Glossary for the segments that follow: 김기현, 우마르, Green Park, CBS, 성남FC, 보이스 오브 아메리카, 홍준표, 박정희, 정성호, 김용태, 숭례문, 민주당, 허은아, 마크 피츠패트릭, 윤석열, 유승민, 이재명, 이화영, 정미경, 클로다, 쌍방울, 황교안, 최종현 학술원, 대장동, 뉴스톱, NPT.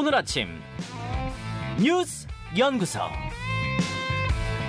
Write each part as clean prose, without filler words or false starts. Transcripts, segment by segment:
오늘 아침 뉴스 연구소.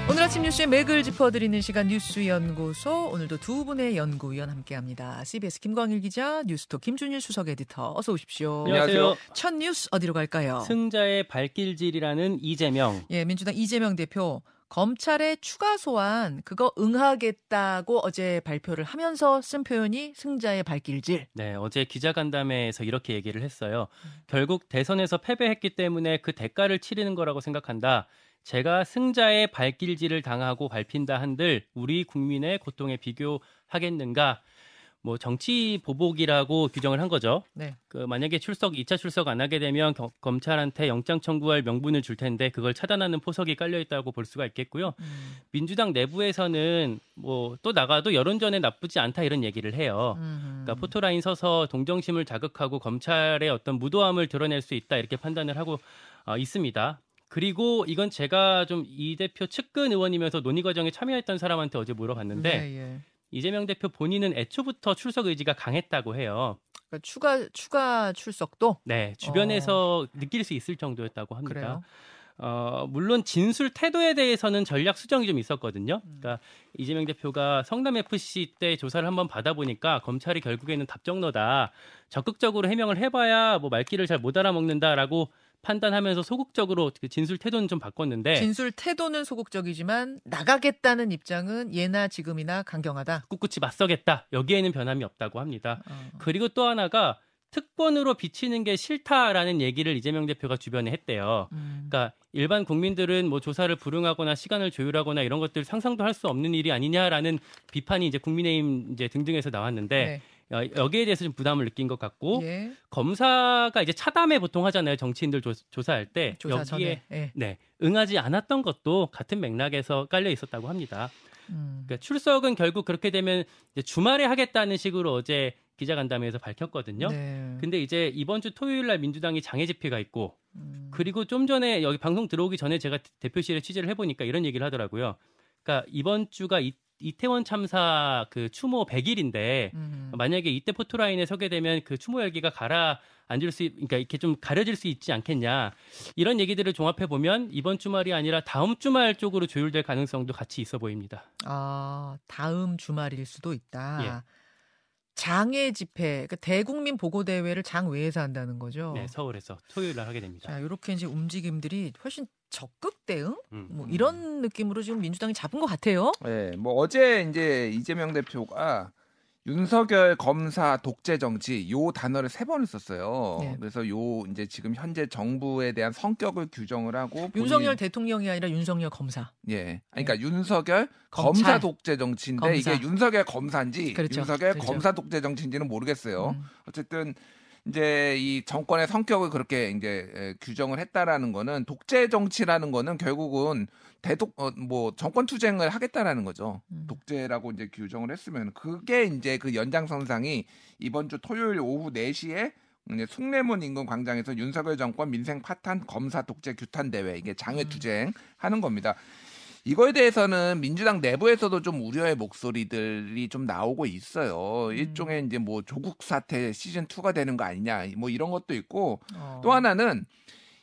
오늘 아침 뉴스의 맥을 짚어드리는 시간 뉴스 연구소. 오늘도 두 분의 연구위원 함께합니다. CBS 김광일 기자, 뉴스톱 김준일 수석 에디터. 어서 오십시오. 안녕하세요. 첫 뉴스 어디로 갈까요? 승자의 발길질이라는 이재명. 예, 민주당 이재명 대표. 검찰의 추가 소환 그거 응하겠다고 어제 발표를 하면서 쓴 표현이 승자의 발길질. 네, 어제 기자간담회에서 이렇게 얘기를 했어요. 결국 대선에서 패배했기 때문에 그 대가를 치르는 거라고 생각한다. 제가 승자의 발길질을 당하고 밟힌다 한들 우리 국민의 고통에 비교하겠는가. 뭐 정치 보복이라고 규정을 한 거죠. 네. 그 만약에 2차 출석 안 하게 되면 검찰한테 영장 청구할 명분을 줄 텐데 그걸 차단하는 포석이 깔려 있다고 볼 수가 있겠고요. 민주당 내부에서는 뭐 또 나가도 여론전에 나쁘지 않다 이런 얘기를 해요. 그러니까 포토라인 서서 동정심을 자극하고 검찰의 어떤 무도함을 드러낼 수 있다 이렇게 판단을 하고 있습니다. 그리고 이건 제가 좀 이 대표 측근 의원이면서 논의 과정에 참여했던 사람한테 어제 물어봤는데. 네, 예. 이재명 대표 본인은 애초부터 출석 의지가 강했다고 해요. 그러니까 추가 출석도? 네. 주변에서 느낄 수 있을 정도였다고 합니다. 그래요? 물론 진술 태도에 대해서는 전략 수정이 좀 있었거든요. 그러니까 이재명 대표가 성남FC 때 조사를 한번 받아보니까 검찰이 결국에는 답정너다. 적극적으로 해명을 해봐야 뭐 말귀를 잘 못 알아먹는다라고 판단하면서 소극적으로 진술 태도는 좀 바꿨는데 진술 태도는 소극적이지만 나가겠다는 입장은 예나 지금이나 강경하다. 꿋꿋이 맞서겠다. 여기에는 변함이 없다고 합니다. 그리고 또 하나가 특권으로 비치는 게 싫다라는 얘기를 이재명 대표가 주변에 했대요. 그러니까 일반 국민들은 뭐 조사를 불응하거나 시간을 조율하거나 이런 것들 상상도 할 수 없는 일이 아니냐라는 비판이 이제 국민의힘 이제 등등에서 나왔는데 네. 여기에 대해서 좀 부담을 느낀 것 같고 예. 검사가 이제 차담에 보통 하잖아요. 정치인들 조사할 때 조사 여기에 예. 네, 응하지 않았던 것도 같은 맥락에서 깔려 있었다고 합니다. 그러니까 출석은 결국 그렇게 되면 이제 주말에 하겠다는 식으로 어제 기자간담회에서 밝혔거든요. 네. 근데 이제 이번 주 토요일 날 민주당이 장애 집회가 있고 그리고 좀 전에 여기 방송 들어오기 전에 제가 대표실에 취재를 해보니까 이런 얘기를 하더라고요. 그러니까 이번 주가 이태원 참사 그 추모 100일인데 만약에 이때 포토라인에 서게 되면 그 추모 열기가 가라앉을 수 그러니까 이렇게 좀 가려질 수 있지 않겠냐. 이런 얘기들을 종합해 보면 이번 주말이 아니라 다음 주말 쪽으로 조율될 가능성도 같이 있어 보입니다. 아, 다음 주말일 수도 있다. 예. 장외 집회, 그러니까 대국민 보고 대회를 장외에서 한다는 거죠. 네, 서울에서 토요일 날 하게 됩니다. 자, 이렇게 이제 움직임들이 훨씬 적극 대응, 뭐 이런 느낌으로 지금 민주당이 잡은 것 같아요. 네, 뭐 어제 이제 이재명 대표가 윤석열 검사 독재 정치 요 단어를 3번을 썼어요. 네. 그래서 요 이제 지금 현재 정부에 대한 성격을 규정을 하고 윤석열 대통령이 아니라 윤석열 검사. 예, 그러니까 네. 윤석열 검사 독재 정치인데 검사. 이게 윤석열 검사인지 그렇죠. 윤석열 그렇죠. 검사 독재 정치인지는 모르겠어요. 어쨌든. 이제 이 정권의 성격을 그렇게 이제 규정을 했다라는 거는 독재 정치라는 거는 결국은 뭐 정권 투쟁을 하겠다라는 거죠. 독재라고 이제 규정을 했으면 그게 이제 그 연장선상이 이번 주 토요일 오후 4시에 숭례문 인근 광장에서 윤석열 정권 민생 파탄 검사 독재 규탄 대회 이게 장외 투쟁 하는 겁니다. 이거에 대해서는 민주당 내부에서도 좀 우려의 목소리들이 좀 나오고 있어요. 일종의 이제 뭐 조국 사태 시즌 2가 되는 거 아니냐, 뭐 이런 것도 있고 또 하나는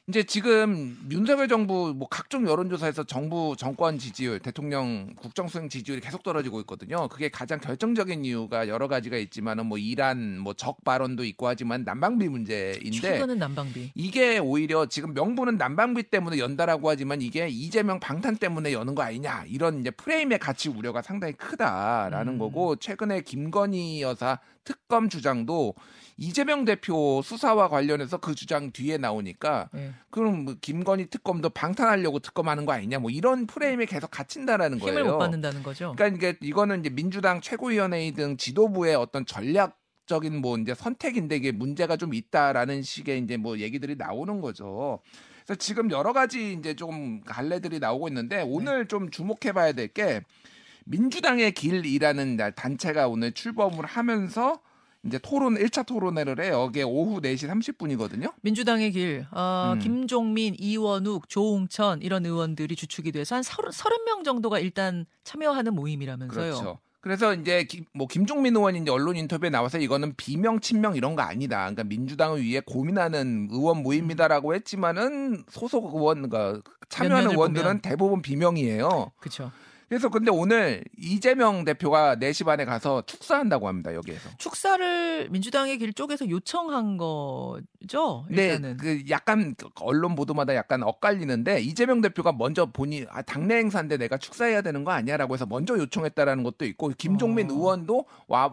이제 지금 윤석열 정부 뭐 각종 여론조사에서 정부 정권 지지율, 대통령 국정수행 지지율이 계속 떨어지고 있거든요. 그게 가장 결정적인 이유가 여러 가지가 있지만은 뭐 이란 뭐 적 발언도 있고 하지만 난방비 문제인데 최근은 난방비 이게 오히려 지금 명분은 난방비 때문에 연다라고 하지만 이게 이재명 방탄 때문에 여는 거 아니냐 이런 이제 프레임의 가치 우려가 상당히 크다라는 거고 최근에 김건희 여사 특검 주장도 이재명 대표 수사와 관련해서 그 주장 뒤에 나오니까 그럼 뭐 김건희 특검도 방탄하려고 특검하는 거 아니냐 뭐 이런 프레임에 계속 갇힌다라는 거예요. 힘을 못 받는다는 거죠. 그러니까 이게 이거는 이제 민주당 최고위원회의 등 지도부의 어떤 전략적인 뭐 이제 선택인데 이게 문제가 좀 있다라는 식의 이제 뭐 얘기들이 나오는 거죠. 그래서 지금 여러 가지 이제 좀 갈래들이 나오고 있는데 오늘 좀 주목해봐야 될 게 민주당의 길이라는 단체가 오늘 출범을 하면서. 이제 1차 토론회를 해요. 이게 오후 4시 30분이거든요. 민주당의 길. 김종민, 이원욱, 조홍천 이런 의원들이 주축이 돼서 한 30명 정도가 일단 참여하는 모임이라면서요. 그렇죠. 그래서 이제 김종민 의원이 이제 언론 인터뷰에 나와서 이거는 비명, 친명 이런 거 아니다. 그러니까 민주당을 위해 고민하는 의원 모임이다라고 했지만은 소속 의원, 참여하는 의원들은 보면 대부분 비명이에요. 그렇죠. 그래서 근데 오늘 이재명 대표가 4시 반에 가서 축사한다고 합니다. 여기에서. 축사를 민주당의 길 쪽에서 요청한 거죠? 일단은. 네. 약간 언론 보도마다 약간 엇갈리는데 이재명 대표가 먼저 본인 당내 행사인데 내가 축사해야 되는 거 아니야라고 해서 먼저 요청했다라는 것도 있고 김종민 의원도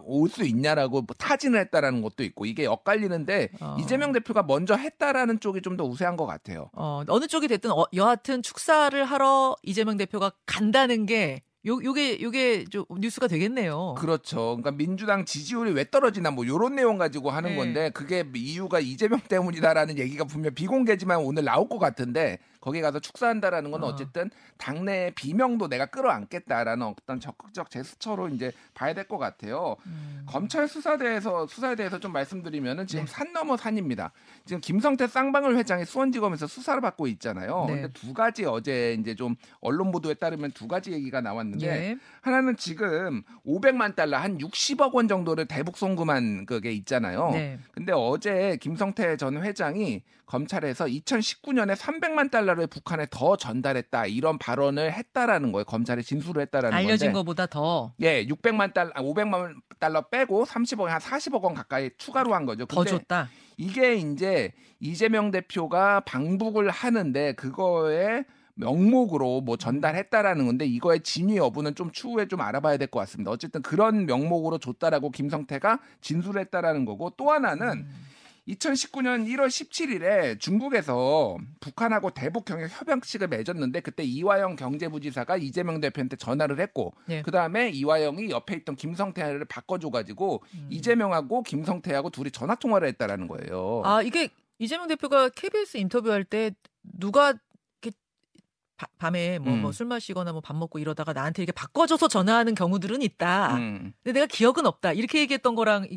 올 수 있냐라고 타진을 했다라는 것도 있고 이게 엇갈리는데 이재명 대표가 먼저 했다라는 쪽이 좀 더 우세한 것 같아요. 어느 쪽이 됐든 여하튼 축사를 하러 이재명 대표가 간다는 게 요게 좀 뉴스가 되겠네요. 그렇죠. 그러니까 민주당 지지율이 왜 떨어지나 요런 내용 가지고 하는 건데 그게 이유가 이재명 때문이다라는 얘기가 분명 비공개지만 오늘 나올 것 같은데 거기 가서 축사한다라는 건 어쨌든 당내의 비명도 내가 끌어안겠다라는 어떤 적극적 제스처로 이제 봐야 될 것 같아요. 검찰 수사에 대해서 좀 말씀드리면은 지금 산 넘어 산입니다. 지금 김성태 쌍방울 회장이 수원지검에서 수사를 받고 있잖아요. 근데 두 가지 어제 이제 좀 언론 보도에 따르면 두 가지 얘기가 나왔는데 하나는 지금 500만 달러 한 60억 원 정도를 대북 송금한 그게 있잖아요. 근데 어제 김성태 전 회장이 검찰에서 2019년에 300만 달러 북한에 더 전달했다 이런 발언을 했다라는 거예요. 검찰에 진술을 했다라는 알려진 건데 알려진 것보다 더 600만 달러 500만 달러 빼고 30억 한 40억 원 가까이 추가로 한 거죠. 근데 더 줬다. 이게 이제 이재명 대표가 방북을 하는데 그거에 명목으로 전달했다라는 건데 이거의 진위 여부는 좀 추후에 좀 알아봐야 될 것 같습니다. 어쨌든 그런 명목으로 줬다라고 김성태가 진술했다라는 거고 또 하나는 2019년 1월 17일에 중국에서 북한하고 대북 경협 협약식을 맺었는데 그때 이화영 경제부지사가 이재명 대표한테 전화를 했고 그다음에 이화영이 옆에 있던 김성태를 바꿔줘가지고 이재명하고 김성태하고 둘이 전화통화를 했다라는 거예요. 이게 이재명 대표가 KBS 인터뷰할 때 누가 밤에 술 마시거나 밥 먹고 이러다가 나한테 이렇게 바꿔줘서 전화하는 경우들은 있다. 근데 내가 기억은 없다. 이렇게 얘기했던 거랑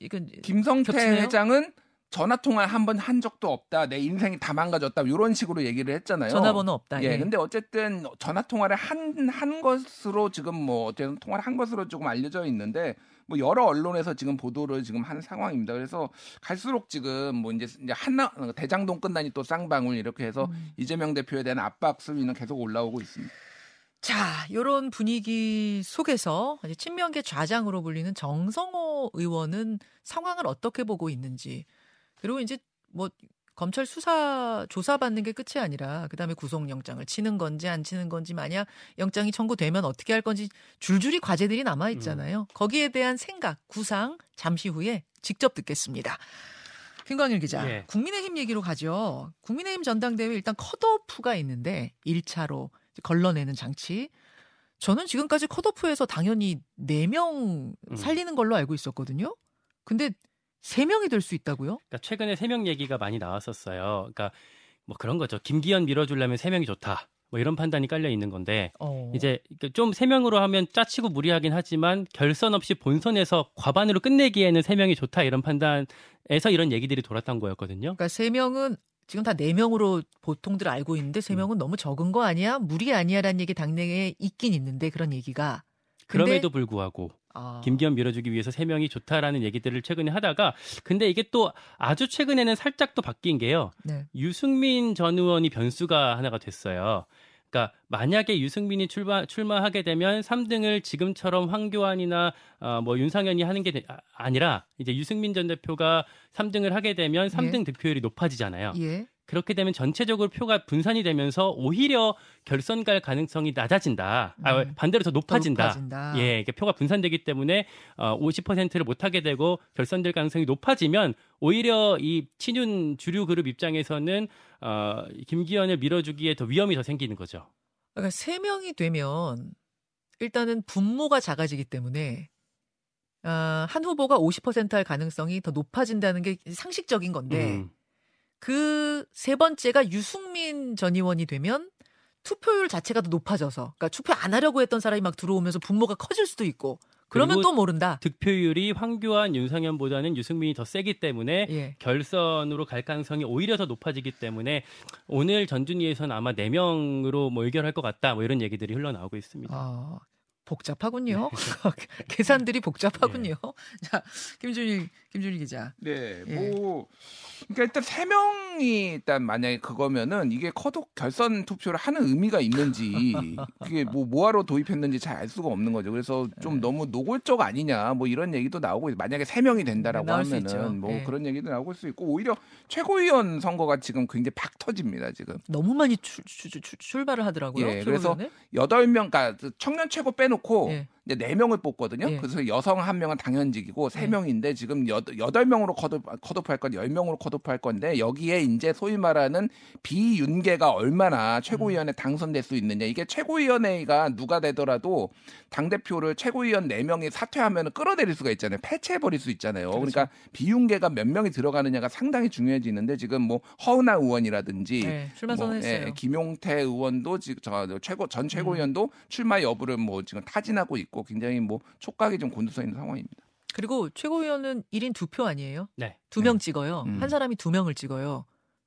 이건 김성태 겹치네요? 회장은 전화통화 한 적도 없다. 내 인생이 다 망가졌다. 이런 식으로 얘기를 했잖아요. 전화번호 없다. 예. 근데 어쨌든 전화통화를 한 것으로 지금 어쨌든 통화를 한 것으로 조금 알려져 있는데 여러 언론에서 지금 보도를 지금 한 상황입니다. 그래서 갈수록 지금 이제 하나 대장동 끝나니 또 쌍방울 이렇게 해서 이재명 대표에 대한 압박 수위는 계속 올라오고 있습니다. 자, 이런 분위기 속에서 이제 친명계 좌장으로 불리는 정성호 의원은 상황을 어떻게 보고 있는지 그리고 이제 검찰 수사 조사받는 게 끝이 아니라 그다음에 구속영장을 치는 건지 안 치는 건지 만약 영장이 청구되면 어떻게 할 건지 줄줄이 과제들이 남아있잖아요. 거기에 대한 생각, 구상 잠시 후에 직접 듣겠습니다. 김광일 기자, 국민의힘 얘기로 가죠. 국민의힘 전당대회 일단 컷오프가 있는데 1차로 걸러내는 장치. 저는 지금까지 컷오프에서 당연히 4명 살리는 걸로 알고 있었거든요. 근데 3명이 될 수 있다고요? 그러니까 최근에 3명 얘기가 많이 나왔었어요. 그러니까 그런 거죠. 김기현 밀어주려면 3명이 좋다. 이런 판단이 깔려 있는 건데 이제 좀 3명으로 하면 짜치고 무리하긴 하지만 결선 없이 본선에서 과반으로 끝내기에는 3명이 좋다. 이런 판단에서 이런 얘기들이 돌았던 거였거든요. 그러니까 3명은 지금 다 4명으로 보통들 알고 있는데 3명은 너무 적은 거 아니야? 무리 아니야라는 얘기 당내에 있긴 있는데 그런 얘기가. 그럼에도 불구하고 김기현 밀어주기 위해서 3명이 좋다라는 얘기들을 최근에 하다가 근데 이게 또 아주 최근에는 살짝 또 바뀐 게요. 유승민 전 의원이 변수가 하나가 됐어요. 그러니까 만약에 유승민이 출마하게 되면 3등을 지금처럼 황교안이나 윤상현이 하는 게 아니라 이제 유승민 전 대표가 3등을 하게 되면 3등 득표율이 높아지잖아요. 그렇게 되면 전체적으로 표가 분산이 되면서 오히려 결선 갈 가능성이 낮아진다. 반대로 더 높아진다. 이게 표가 분산되기 때문에 50%를 못하게 되고 결선될 가능성이 높아지면 오히려 이 친윤 주류 그룹 입장에서는 김기현을 밀어주기에 더 위험이 더 생기는 거죠. 그러니까 3명이 되면 일단은 분모가 작아지기 때문에 한 후보가 50% 할 가능성이 더 높아진다는 게 상식적인 건데 그 세 번째가 유승민 전 의원이 되면 투표율 자체가 더 높아져서 그러니까 투표 안 하려고 했던 사람이 막 들어오면서 분모가 커질 수도 있고 그러면 또 모른다. 득표율이 황교안, 윤상현보다는 유승민이 더 세기 때문에 결선으로 갈 가능성이 오히려 더 높아지기 때문에 오늘 전준위에서는 아마 4명으로 의결할 것 같다. 이런 얘기들이 흘러나오고 있습니다. 복잡하군요. 계산들이 복잡하군요. 네. 자, 김준일 기자. 네, 예. 뭐 그러니까 일단 3명이 일단 만약에 그거면은 이게 거독 결선 투표를 하는 의미가 있는지 그게 뭐하러 도입했는지 잘 알 수가 없는 거죠. 그래서 좀 네. 너무 노골적 아니냐 뭐 이런 얘기도 나오고 만약에 3명이 된다라고 하면은 뭐 네. 그런 얘기도 나올 수 있고 오히려 최고위원 선거가 지금 굉장히 박 터집니다. 지금 너무 많이 출발을 하더라고요. 예, 그래서 8명, 그러니까 청년 최고 빼놓고 예. 이제 4명을 뽑거든요. 예. 그래서 여성 1명은 당연직이고 3명인데 지금 8명으로 컷오프할 건 10명으로 컷오프할 건데 여기에 이제 소위 말하는 비윤계가 얼마나 최고위원에 당선될 수 있느냐. 이게 최고위원회가 누가 되더라도 당대표를 최고위원 4명이 사퇴하면 끌어내릴 수가 있잖아요. 폐체해버릴 수 있잖아요. 그렇죠. 그러니까 비윤계가 몇 명이 들어가느냐가 상당히 중요해지는데 지금 뭐 허은아 의원이라든지 네, 출마 선언했어요. 뭐, 예, 김용태 의원도 전 최고위원도 출마 여부를 뭐 지금 타진하고 있고 굉장히 뭐 촉각이 좀 곤두서 있는 상황입니다. 그리고 최고위원은 1인 2표 아니에요? 네. 2명 네. 찍어요. 한 사람이 2명을 찍어요.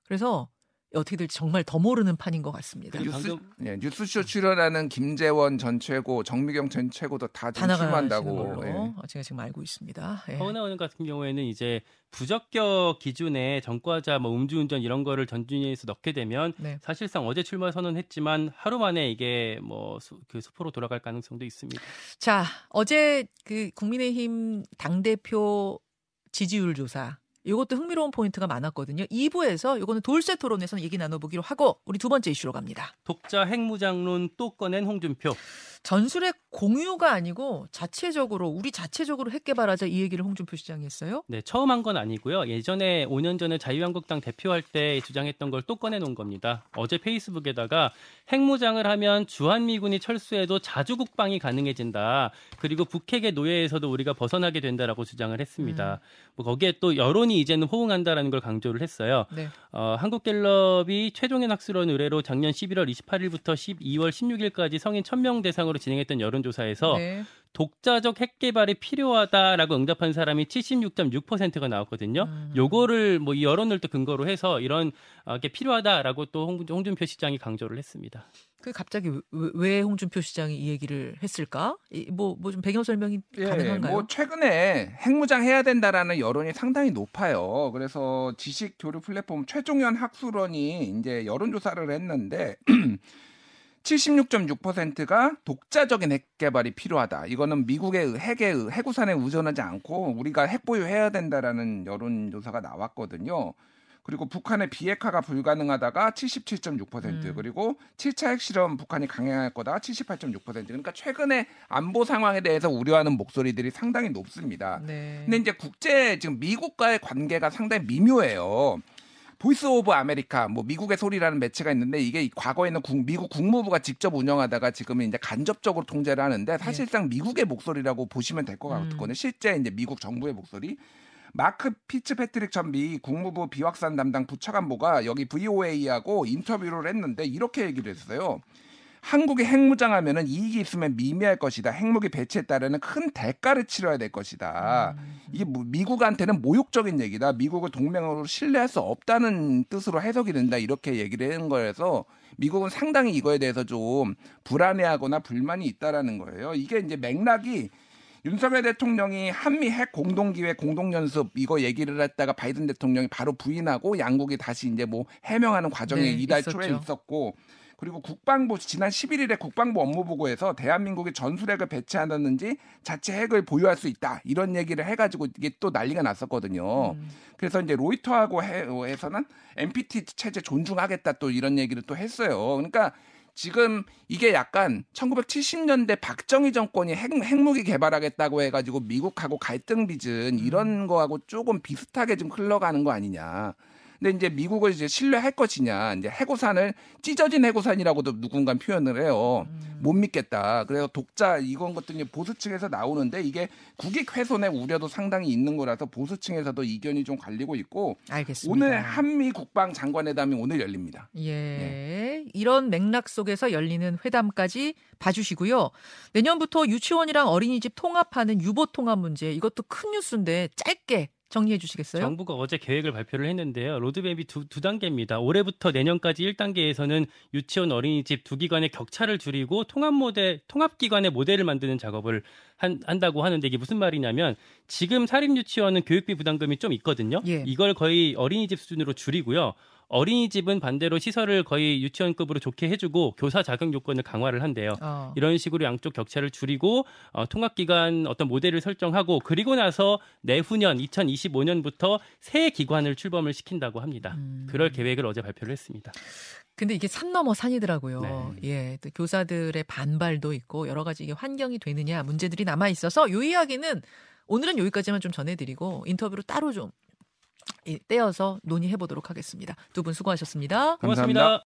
그래서 어떻게 될지 정말 더 모르는 판인 것 같습니다. 그 뉴스쇼 출연하는 김재원 전 최고, 정미경 전 최고도 다 출마한다고. 예. 제가 지금 알고 있습니다. 예. 허은아 의원 같은 경우에는 이제 부적격 기준에 전과자, 뭐 음주운전 이런 거를 전준위에서 넣게 되면 네. 사실상 어제 출마 선언했지만 하루 만에 이게 뭐 그 수포로 돌아갈 가능성도 있습니다. 자, 어제 그 국민의힘 당대표 지지율 조사. 이것도 흥미로운 포인트가 많았거든요. 2부에서 이거는 돌쇠 토론에서는 얘기 나눠보기로 하고 우리 두 번째 이슈로 갑니다. 독자 핵무장론 또 꺼낸 홍준표. 전술핵 공유가 아니고 우리 자체적으로 핵 개발하자 이 얘기를 홍준표 시장이 했어요. 네, 처음 한 건 아니고요. 예전에 5년 전에 자유한국당 대표할 때 주장했던 걸 또 꺼내놓은 겁니다. 어제 페이스북에다가 핵무장을 하면 주한미군이 철수해도 자주국방이 가능해진다. 그리고 북핵의 노예에서도 우리가 벗어나게 된다라고 주장을 했습니다. 뭐 거기에 또 여론이 이제는 호응한다라는 걸 강조를 했어요. 네. 한국갤럽이 최종현 학술원 의뢰로 작년 11월 28일부터 12월 16일까지 성인 1,000명 대상으로 진행했던 여론조사에서 네. 독자적 핵 개발이 필요하다라고 응답한 사람이 76.6%가 나왔거든요. 요거를 뭐 이 여론을 또 근거로 해서 이런 게 필요하다라고 또 홍준표 시장이 강조를 했습니다. 그 갑자기 왜 홍준표 시장이 이 얘기를 했을까? 뭐 좀 배경 설명이 가능한가요? 뭐 최근에 핵무장 해야 된다라는 여론이 상당히 높아요. 그래서 지식 교류 플랫폼 최종현 학술원이 이제 여론조사를 했는데. 76.6%가 독자적인 핵 개발이 필요하다. 이거는 미국의 핵우산에 의존하지 않고 우리가 핵 보유해야 된다라는 여론조사가 나왔거든요. 그리고 북한의 비핵화가 불가능하다가 77.6%, 그리고 7차 핵실험 북한이 강행할 거다 78.6%. 그러니까 최근에 안보 상황에 대해서 우려하는 목소리들이 상당히 높습니다. 네. 근데 이제 지금 미국과의 관계가 상당히 미묘해요. 보이스 오브 아메리카, 뭐 미국의 소리라는 매체가 있는데 이게 과거에는 미국 국무부가 직접 운영하다가 지금은 이제 간접적으로 통제를 하는데 사실상 미국의 목소리라고 보시면 될 것 같거든요. 실제 이제 미국 정부의 목소리. 마크 피츠패트릭 전 미 국무부 비확산 담당 부차관보가 여기 VOA하고 인터뷰를 했는데 이렇게 얘기를 했어요. 한국이 핵무장하면은 이익이 있으면 미미할 것이다. 핵무기 배치에 따르는 큰 대가를 치러야 될 것이다. 이게 미국한테는 모욕적인 얘기다. 미국을 동맹으로 신뢰할 수 없다는 뜻으로 해석이 된다. 이렇게 얘기를 하는 거여서 미국은 상당히 이거에 대해서 좀 불안해하거나 불만이 있다라는 거예요. 이게 이제 맥락이 윤석열 대통령이 한미 핵 공동기획 공동연습 이거 얘기를 했다가 바이든 대통령이 바로 부인하고 양국이 다시 이제 뭐 해명하는 과정이 네, 이달 초에 있었고. 그리고 국방부 지난 11일에 국방부 업무보고에서 대한민국이 전술핵을 배치한다든지 자체 핵을 보유할 수 있다. 이런 얘기를 해가지고 이게 또 난리가 났었거든요. 그래서 이제 로이터하고 해서는 NPT 체제 존중하겠다 또 이런 얘기를 또 했어요. 그러니까 지금 이게 약간 1970년대 박정희 정권이 핵무기 개발하겠다고 해가지고 미국하고 갈등 빚은 이런 거하고 조금 비슷하게 좀 흘러가는 거 아니냐. 근데 이제 미국을 이제 신뢰할 것이냐, 이제 해고산을 찢어진 해고산이라고도 누군가 표현을 해요. 못 믿겠다. 그래서 독자 이건 것들이 보수 층에서 나오는데 이게 국익 훼손의 우려도 상당히 있는 거라서 보수 층에서도 이견이 좀 갈리고 있고. 알겠습니다. 오늘 한미 국방 장관회담이 오늘 열립니다. 예. 이런 맥락 속에서 열리는 회담까지 봐주시고요. 내년부터 유치원이랑 어린이집 통합하는 유보 통합 문제 이것도 큰 뉴스인데 짧게. 정리해 주시겠어요? 정부가 어제 계획을 발표를 했는데요. 로드맵이 두 단계입니다. 올해부터 내년까지 1단계에서는 유치원, 어린이집 두 기관의 격차를 줄이고 통합기관의 모델을 만드는 작업을 한다고 하는데, 이게 무슨 말이냐면 지금 사립유치원은 교육비 부담금이 좀 있거든요. 예. 이걸 거의 어린이집 수준으로 줄이고요. 어린이집은 반대로 시설을 거의 유치원급으로 좋게 해주고 교사 자격 요건을 강화를 한대요. 이런 식으로 양쪽 격차를 줄이고 통합기관 어떤 모델을 설정하고, 그리고 나서 내후년 2025년부터 새 기관을 출범을 시킨다고 합니다. 그럴 계획을 어제 발표를 했습니다. 근데 이게 산 넘어 산이더라고요. 네. 예, 또 교사들의 반발도 있고 여러 가지 이게 환경이 되느냐 문제들이 남아 있어서 이 이야기는 오늘은 여기까지만 좀 전해드리고 인터뷰로 따로 좀 떼어서 논의해보도록 하겠습니다. 두 분 수고하셨습니다. 감사합니다. 고맙습니다.